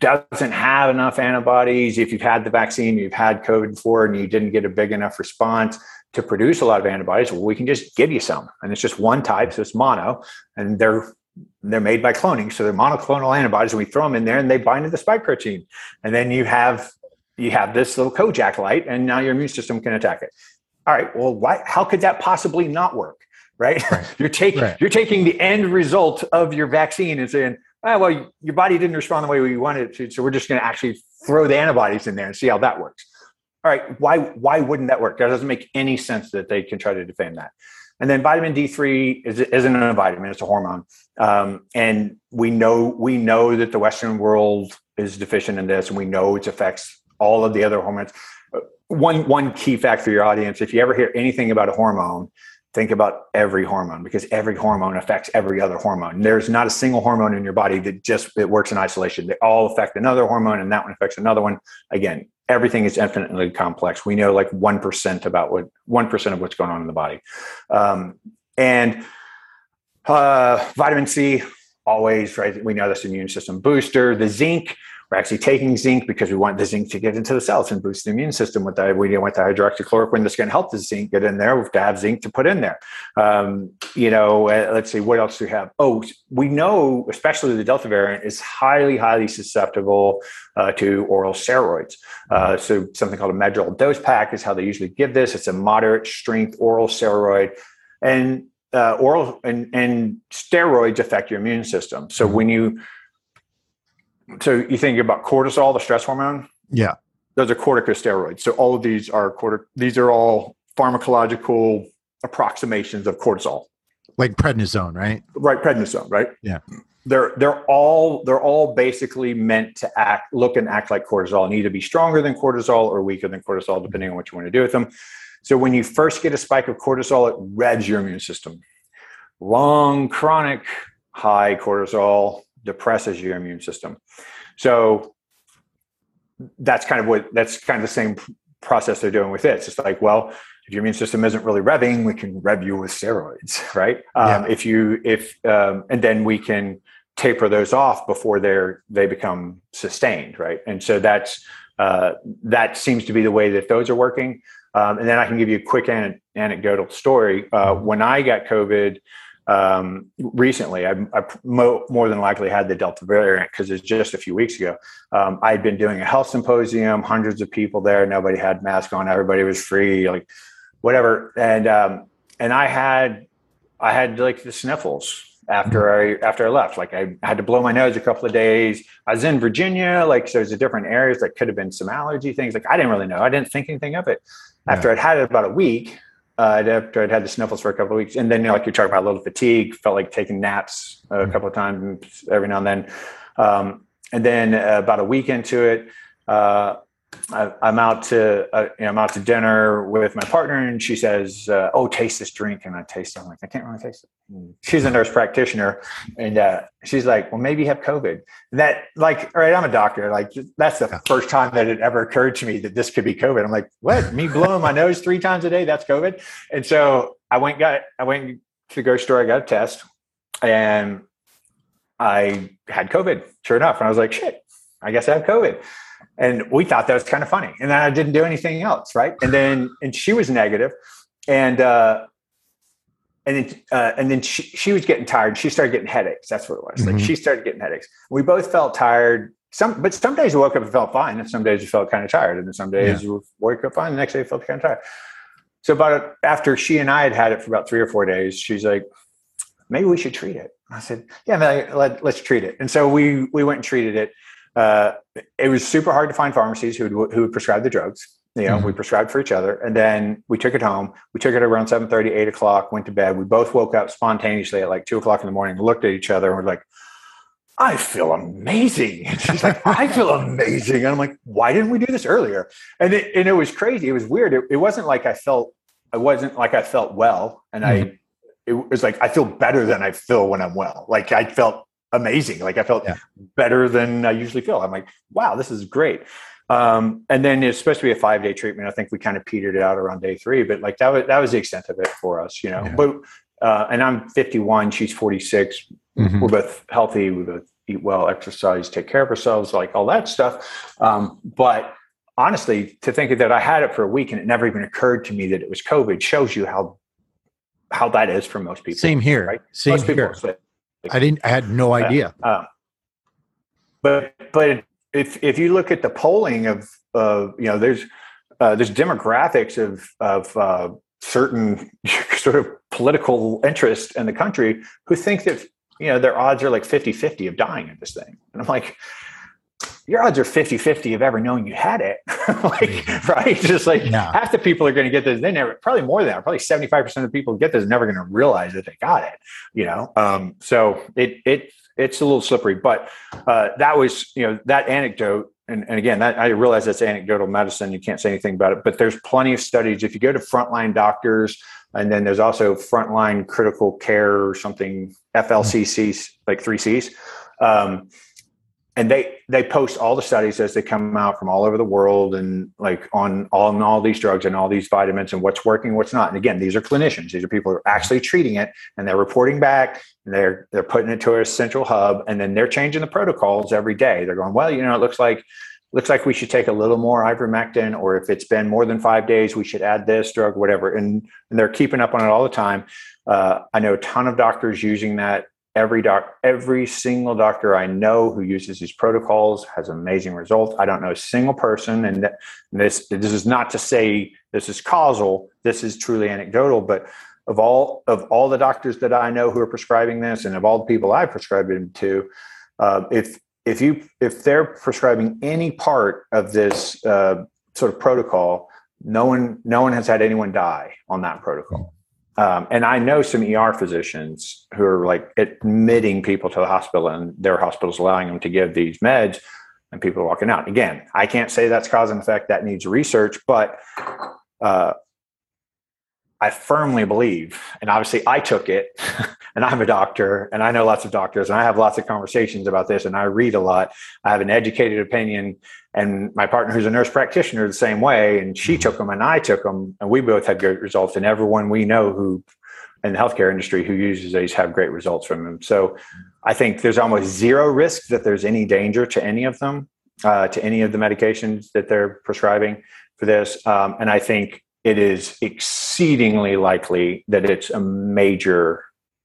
doesn't have enough antibodies. If you've had the vaccine, you've had COVID before, and you didn't get a big enough response to produce a lot of antibodies, well, we can just give you some. And it's just one type, so it's mono, and they're made by cloning. So they're monoclonal antibodies, and we throw them in there and they bind to the spike protein. And then you have this little Kojak light, and now your immune system can attack it. All right, well, why, how could that possibly not work, right? You're taking the end result of your vaccine and saying, oh, well, your body didn't respond the way we wanted it to, so we're just going to actually throw the antibodies in there and see how that works. All right, why wouldn't that work? That doesn't make any sense that they can try to defend that. And then vitamin D3 isn't a vitamin, it's a hormone. And we know that the Western world is deficient in this, and we know its affects all of the other hormones. One key fact for your audience, if you ever hear anything about a hormone, think about every hormone, because every hormone affects every other hormone. There's not a single hormone in your body that it works in isolation. They all affect another hormone, and that one affects another one. Again, everything is infinitely complex. We know like 1% about 1% of what's going on in the body. Vitamin C, always, right? We know that's the immune system booster. The zinc, we're actually taking zinc because we want the zinc to get into the cells and boost the immune system. We want the hydroxychloroquine that's going to help the zinc get in there. We have to have zinc to put in there. Let's see, what else do we have? Oh, we know, especially the Delta variant, is highly, highly susceptible to oral steroids. So something called a meteral dose pack is how they usually give this. It's a moderate strength oral steroid. And oral and steroids affect your immune system. So you think about cortisol, the stress hormone? Yeah. Those are corticosteroids. So all of these are these are all pharmacological approximations of cortisol. Like prednisone, right? Right, prednisone, right? Yeah. They're all basically meant to look and act like cortisol, and either be stronger than cortisol or weaker than cortisol, depending on what you want to do with them. So when you first get a spike of cortisol, it revs your immune system. Long, chronic, high cortisol depresses your immune system. So that's kind of the same process they're doing with this. It's like, well, if your immune system isn't really revving, we can rev you with steroids, right? Yeah. And then we can taper those off before they become sustained, right? And so that seems to be the way that those are working. And then I can give you a quick anecdotal story. When I got COVID, recently, I more than likely had the Delta variant because it's just a few weeks ago. I had been doing a health symposium, hundreds of people there. Nobody had masks on. Everybody was free, like whatever. And I had like the sniffles after I left. Like I had to blow my nose a couple of days. I was in Virginia, like, so there's a different areas that could have been some allergy things. Like I didn't really know. I didn't think anything of it. Yeah. After I'd had it about a week, after I'd had the sniffles for a couple of weeks, and then you're talking about a little fatigue, felt like taking naps a couple of times every now and then. And then about a week into it, I'm out to dinner with my partner, and she says, "Oh, taste this drink," and I taste it. I'm like, I can't really taste it. She's a nurse practitioner, and she's like, "Well, maybe you have COVID." That, like, all right, I'm a doctor. Like, that's the first time that it ever occurred to me that this could be COVID. I'm like, what? Me blowing my nose 3 times a day? That's COVID? And so I went to the grocery store. I got a test, and I had COVID. Sure enough, and I was like, shit, I guess I have COVID. And we thought that was kind of funny. And then I didn't do anything else, right? And she was negative. And then she was getting tired. She started getting headaches. That's what it was. Mm-hmm. Like she started getting headaches. We both felt tired. Some days we woke up and felt fine, and some days we felt kind of tired. And then some days we woke up fine, the next day we felt kind of tired. So after she and I had it for about 3 or 4 days, she's like, maybe we should treat it. I said, yeah, let's treat it. And so we went and treated it. It was super hard to find pharmacies who would prescribe the drugs. We prescribed for each other, and then we took it home. We took it around 7:30, 8 o'clock, went to bed. We both woke up spontaneously at like 2 o'clock in the morning, looked at each other, and we're like, I feel amazing. And she's like, I feel amazing. And I'm like, why didn't we do this earlier? And it was crazy. It was weird. It wasn't like I felt well. And it was like, I feel better than I feel when I'm well. Like I felt amazing. Like I felt better than I usually feel. I'm like, wow, this is great. And then it's supposed to be a 5-day treatment. I think we kind of petered it out around day 3, but like that was the extent of it for us, But, and I'm 51, she's 46. Mm-hmm. We're both healthy. We both eat well, exercise, take care of ourselves, like all that stuff. But honestly, to think that I had it for a week and it never even occurred to me that it was COVID shows you how that is for most people. Same here. Right? Same most here. People say, like, I had no idea. But if you look at the polling of you know, there's demographics of certain sort of political interest in the country who think that, you know, their odds are like 50-50 of dying of this thing. And I'm like, your odds are 50-50 of ever knowing you had it. Like, right. Just like half the people are going to get this. They never, probably more than that, probably 75% of the people who get this are never going to realize that they got it, you know? So it's a little slippery, but, that was, you know, that anecdote. And again, that, I realize that's anecdotal medicine. You can't say anything about it, but there's plenty of studies. If you go to Frontline Doctors, and then there's also Frontline Critical Care or something, FLCCs, like 3 Cs. And they post all the studies as they come out from all over the world, and like on all these drugs and all these vitamins and what's working, what's not. And again, these are clinicians. These are people who are actually treating it, and they're reporting back, and they're putting it to a central hub, and then they're changing the protocols every day. They're going, well, you know, it looks like we should take a little more ivermectin, or if it's been more than 5 days, we should add this drug, whatever. And they're keeping up on it all the time. I know a ton of doctors using that. Every single doctor I know who uses these protocols has amazing results. I don't know a single person, and this is not to say this is causal. This is truly anecdotal. But of all the doctors that I know who are prescribing this, and of all the people I prescribed them to, if they're prescribing any part of this sort of protocol, no one has had anyone die on that protocol. And I know some ER physicians who are like admitting people to the hospital, and their hospital's allowing them to give these meds, and people are walking out. Again, I can't say that's cause and effect. That needs research, but I firmly believe, and obviously I took it, and I'm a doctor, and I know lots of doctors, and I have lots of conversations about this, and I read a lot. I have an educated opinion, and my partner, who's a nurse practitioner, the same way, and she took them, and I took them, and we both had great results, and everyone we know who in the healthcare industry who uses these have great results from them. So I think there's almost zero risk that there's any danger to any of them, to any of the medications that they're prescribing for this, and I think it is exceedingly likely that it's a major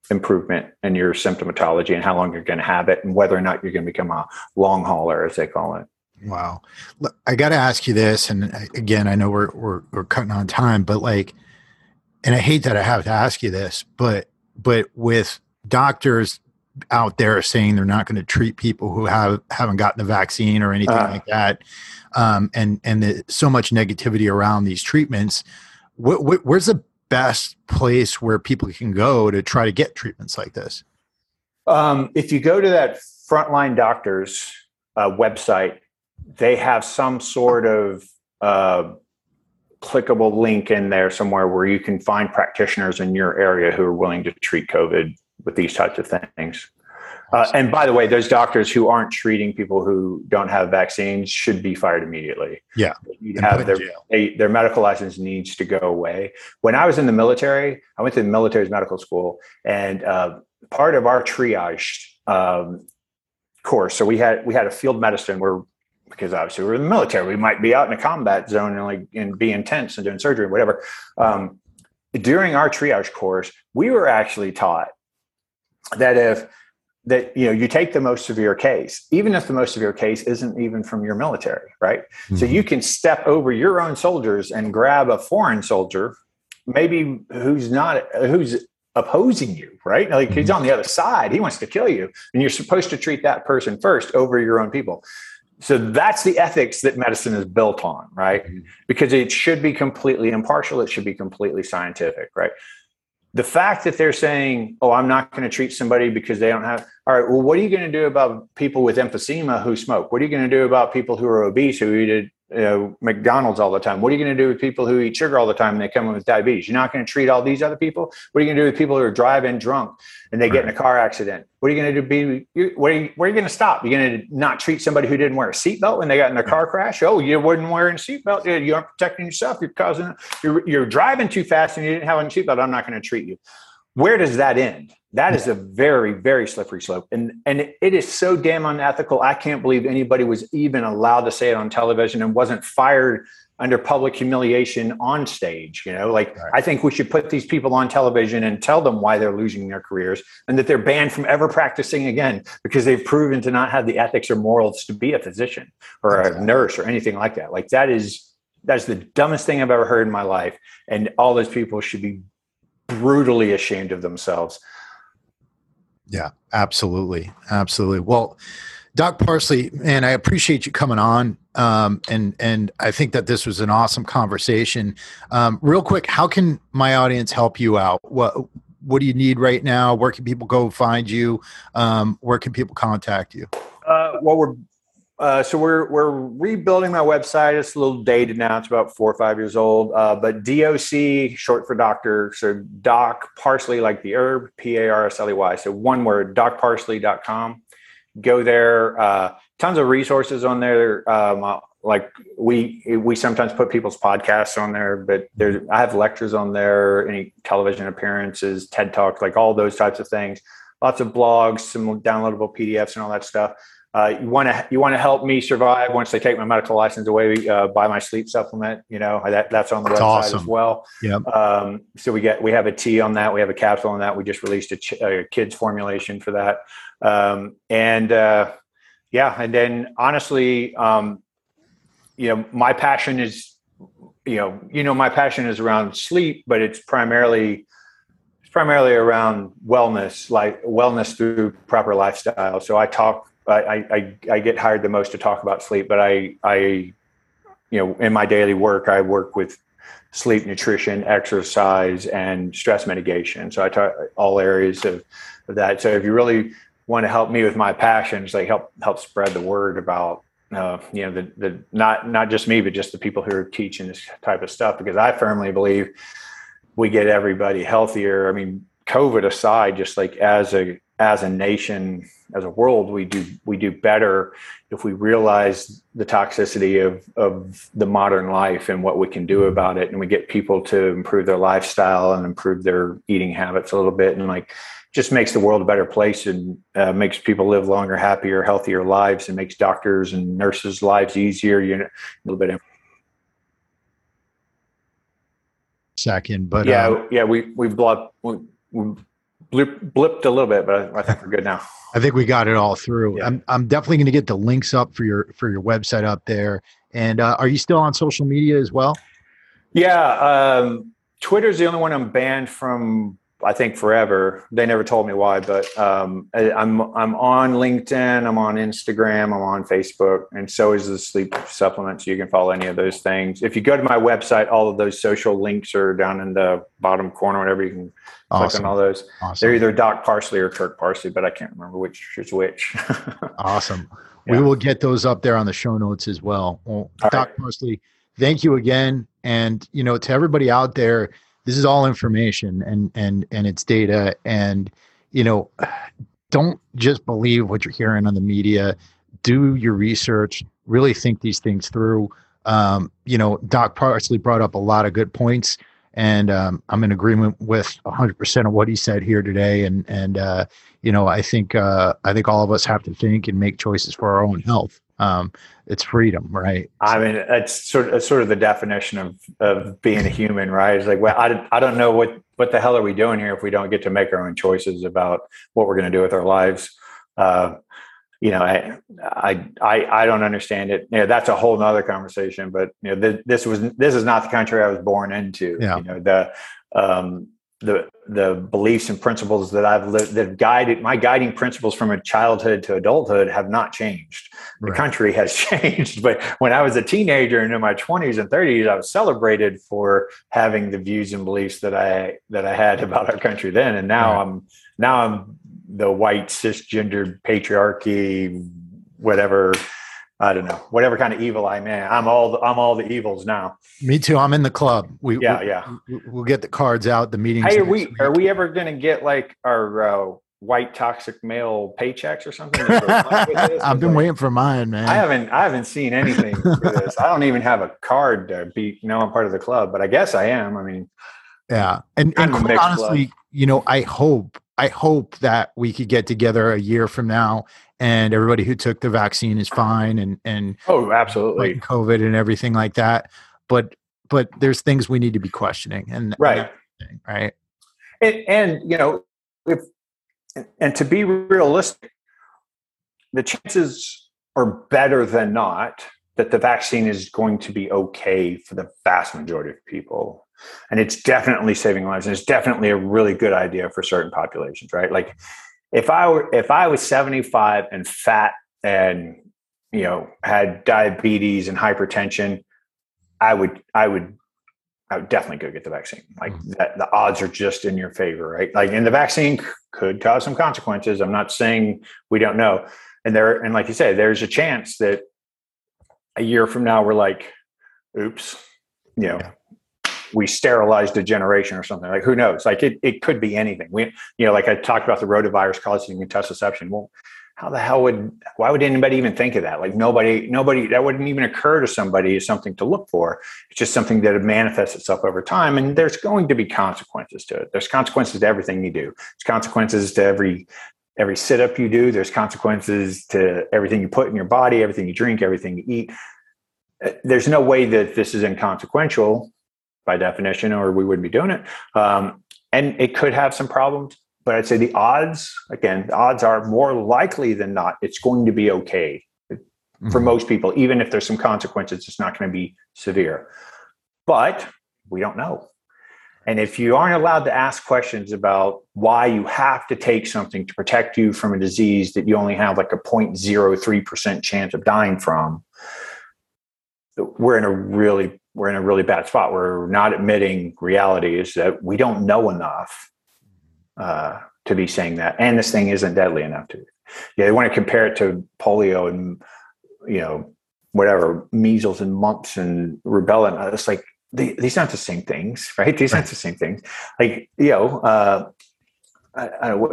improvement in your symptomatology and how long you're going to have it and whether or not you're going to become a long hauler, as they call it. Wow. Look, I got to ask you this. And again, I know we're cutting on time, but like, and I hate that I have to ask you this, but with doctors out there saying they're not going to treat people who haven't gotten the vaccine or anything like that. And so much negativity around these treatments. Where's the best place where people can go to try to get treatments like this? If you go to that Frontline Doctors website, they have some sort of clickable link in there somewhere where you can find practitioners in your area who are willing to treat COVID with these types of things. And by the way, those doctors who aren't treating people who don't have vaccines should be fired immediately. Yeah. Their medical license needs to go away. When I was in the military, I went to the military's medical school, and part of our triage course, so we had a field medicine where, because obviously we're in the military, we might be out in a combat zone and be intense and doing surgery, whatever. During our triage course, we were actually taught that you know, you take the most severe case, even if the most severe case isn't even from your military, right? Mm-hmm. So you can step over your own soldiers and grab a foreign soldier, maybe who's opposing you, right? Like mm-hmm. He's on the other side, he wants to kill you, and you're supposed to treat that person first over your own people. So that's the ethics that medicine is built on, right? Mm-hmm. Because it should be completely impartial, it should be completely scientific, right? The fact that they're saying, oh, I'm not going to treat somebody because they don't have, all right, well, what are you going to do about people with emphysema who smoke? What are you going to do about people who are obese, who eat McDonald's all the time? What are you going to do with people who eat sugar all the time and they come in with diabetes? You're not going to treat all these other people? What are you going to do with people who are driving drunk and they get in a car accident? What are you going to do? Where are you going to stop? You're going to not treat somebody who didn't wear a seatbelt when they got in their car crash? Oh, you weren't wearing a seatbelt. You aren't protecting yourself. You're driving too fast and you didn't have a seatbelt. I'm not going to treat you. Where does that end? That is a very, very slippery slope. And it is so damn unethical. I can't believe anybody was even allowed to say it on television and wasn't fired under public humiliation on stage. You know, like, right. I think we should put these people on television and tell them why they're losing their careers and that they're banned from ever practicing again because they've proven to not have the ethics or morals to be a physician or a nurse or anything like that. Like, that's the dumbest thing I've ever heard in my life. And all those people should be brutally ashamed of themselves. Yeah, absolutely. Absolutely. Well, Doc Parsley, man, I appreciate you coming on. And I think that this was an awesome conversation. Real quick, how can my audience help you out? What do you need right now? Where can people go find you? Where can people contact you? Well, we're rebuilding my website. It's a little dated now. It's about 4 or 5 years old. But DOC, short for doctor. So Doc Parsley, like the herb, P-A-R-S-L-E-Y. So one word, docparsley.com. Go there. Tons of resources on there. Like we sometimes put people's podcasts on there, but I have lectures on there, any television appearances, TED Talks, like all those types of things. Lots of blogs, some downloadable PDFs and all that stuff. You want to help me survive once they take my medical license away, buy my sleep supplement, you know, that's on the website as well. Yep. So we have a tea on that. We have a capsule on that. We just released a kid's formulation for that. And then honestly, my passion is around sleep, but it's primarily around wellness, like wellness through proper lifestyle. So I get hired the most to talk about sleep, but I in my daily work, I work with sleep, nutrition, exercise, and stress mitigation. So I talk all areas of that. So if you really want to help me with my passions, like help spread the word about the not just me, but just the people who are teaching this type of stuff, because I firmly believe we get everybody healthier. I mean, COVID aside, just like as a nation, as a world, we do better if we realize the toxicity of the modern life and what we can do about it. And we get people to improve their lifestyle and improve their eating habits a little bit. And like, just makes the world a better place and makes people live longer, happier, healthier lives, and makes doctors and nurses' lives easier. You know, a little bit of second, but we blipped a little bit, but I think we're good now. I think we got it all through. Yeah. I'm definitely going to get the links up for your website up there. And are you still on social media as well? Yeah. Twitter's the only one I'm banned from, I think, forever. They never told me why, but I'm on LinkedIn, I'm on Instagram, I'm on Facebook, and so is the sleep supplement. So you can follow any of those things. If you go to my website, all of those social links are down in the bottom corner, whatever. You can click on all those. Awesome. They're either Doc Parsley or Kirk Parsley, but I can't remember which is which. Awesome. Yeah. We will get those up there on the show notes as well. Doc Parsley, thank you again. And, to everybody out there, this is all information and it's data, and, don't just believe what you're hearing on the media. Do your research, really think these things through. Doc Parsley brought up a lot of good points, and I'm in agreement with 100% of what he said here today. And I think all of us have to think and make choices for our own health. It's freedom, right? I mean, that's sort of the definition of being a human, right? It's like, well, I don't know what the hell are we doing here if we don't get to make our own choices about what we're going to do with our lives. I don't understand it. That's a whole nother conversation, but this is not the country I was born into. Yeah. The beliefs and principles that I've lived, that guided my guiding principles from a childhood to adulthood, have not changed. The country has changed, but when I was a teenager and in my 20s and 30s, I was celebrated for having the views and beliefs that I had about our country then. And now I'm the white cisgendered patriarchy, whatever. I don't know, whatever kind of evil I'm in. I'm all the evils now. Me too. I'm in the club. We'll get the cards out, the meetings. Hey, are we ever going to get like our white toxic male paychecks or something? I've been waiting for mine, man. I haven't seen anything for this. I don't even have a card to be, I'm part of the club, but I guess I am. I mean, yeah. And quite honestly, I hope I hope that we could get together a year from now and everybody who took the vaccine is fine and oh, absolutely, like COVID and everything like that. But there's things we need to be questioning and right. And you know, and to be realistic, the chances are better than not that the vaccine is going to be okay for the vast majority of people. And it's definitely saving lives. And it's definitely a really good idea for certain populations, right? Like if I was 75 and fat and, you know, had diabetes and hypertension, I would definitely go get the vaccine. Like that, the odds are just in your favor, right? Like, and the vaccine could cause some consequences. I'm not saying we don't know. And like you say, there's a chance that a year from now, we're like, oops, you know, we sterilized a generation or something. Like, who knows? Like it could be anything. We, you know, like I talked about the rotavirus causing intussusception. Well, how the hell why would anybody even think of that? Like nobody, that wouldn't even occur to somebody as something to look for. It's just something that manifests itself over time. And there's going to be consequences to it. There's consequences to everything you do. There's consequences to every sit-up you do. There's consequences to everything you put in your body, everything you drink, everything you eat. There's no way that this is inconsequential by definition, or we wouldn't be doing it. And it could have some problems, but I'd say the odds are more likely than not, it's going to be okay for most people. Even if there's some consequences, it's not going to be severe, but we don't know. And if you aren't allowed to ask questions about why you have to take something to protect you from a disease that you only have like a 0.03% chance of dying from, we're in a really bad spot. We're not admitting reality is that we don't know enough to be saying that. And this thing isn't deadly enough to. Yeah, they want to compare it to polio and, you know, whatever, measles and mumps and rubella. It's like, these aren't the same things, right? These aren't the same things. Like, you know, I don't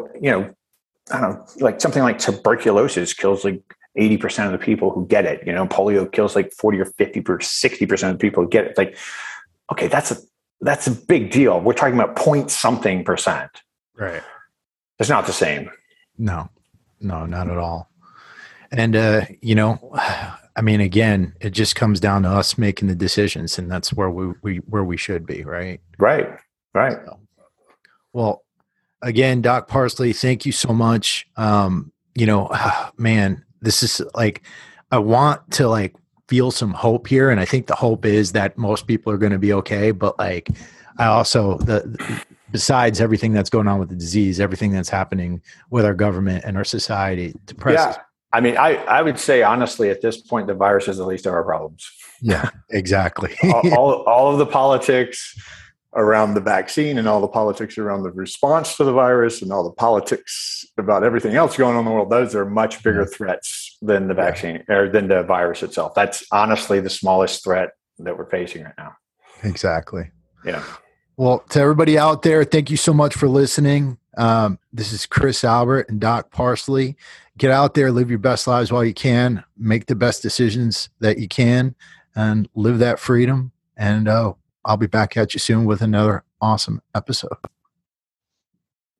know, like something like tuberculosis kills like 80% of the people who get it. You know, polio kills like 40 or 50 or 60% of the people who get it. Like, okay, that's a big deal. We're talking about 0.something%. Right. It's not the same. No, not at all. And, you know, I mean, again, it just comes down to us making the decisions, and that's where we should be. Right. Right. So, well, again, Doc Parsley, thank you so much. You know, man, this is like, I want to like feel some hope here. And I think the hope is that most people are going to be okay. But like, I also, besides everything that's going on with the disease, everything that's happening with our government and our society, depresses. Yeah. I mean, I would say, honestly, at this point, the virus is the least of our problems. Yeah, exactly. all of the politics around the vaccine and all the politics around the response to the virus and all the politics about everything else going on in the world, those are much bigger threats than the vaccine or than the virus itself. That's honestly the smallest threat that we're facing right now. Exactly. Yeah. Well, to everybody out there, thank you so much for listening. This is Chris Albert and Doc Parsley. Get out there, live your best lives while you can, make the best decisions that you can, and live that freedom. And I'll be back at you soon with another awesome episode.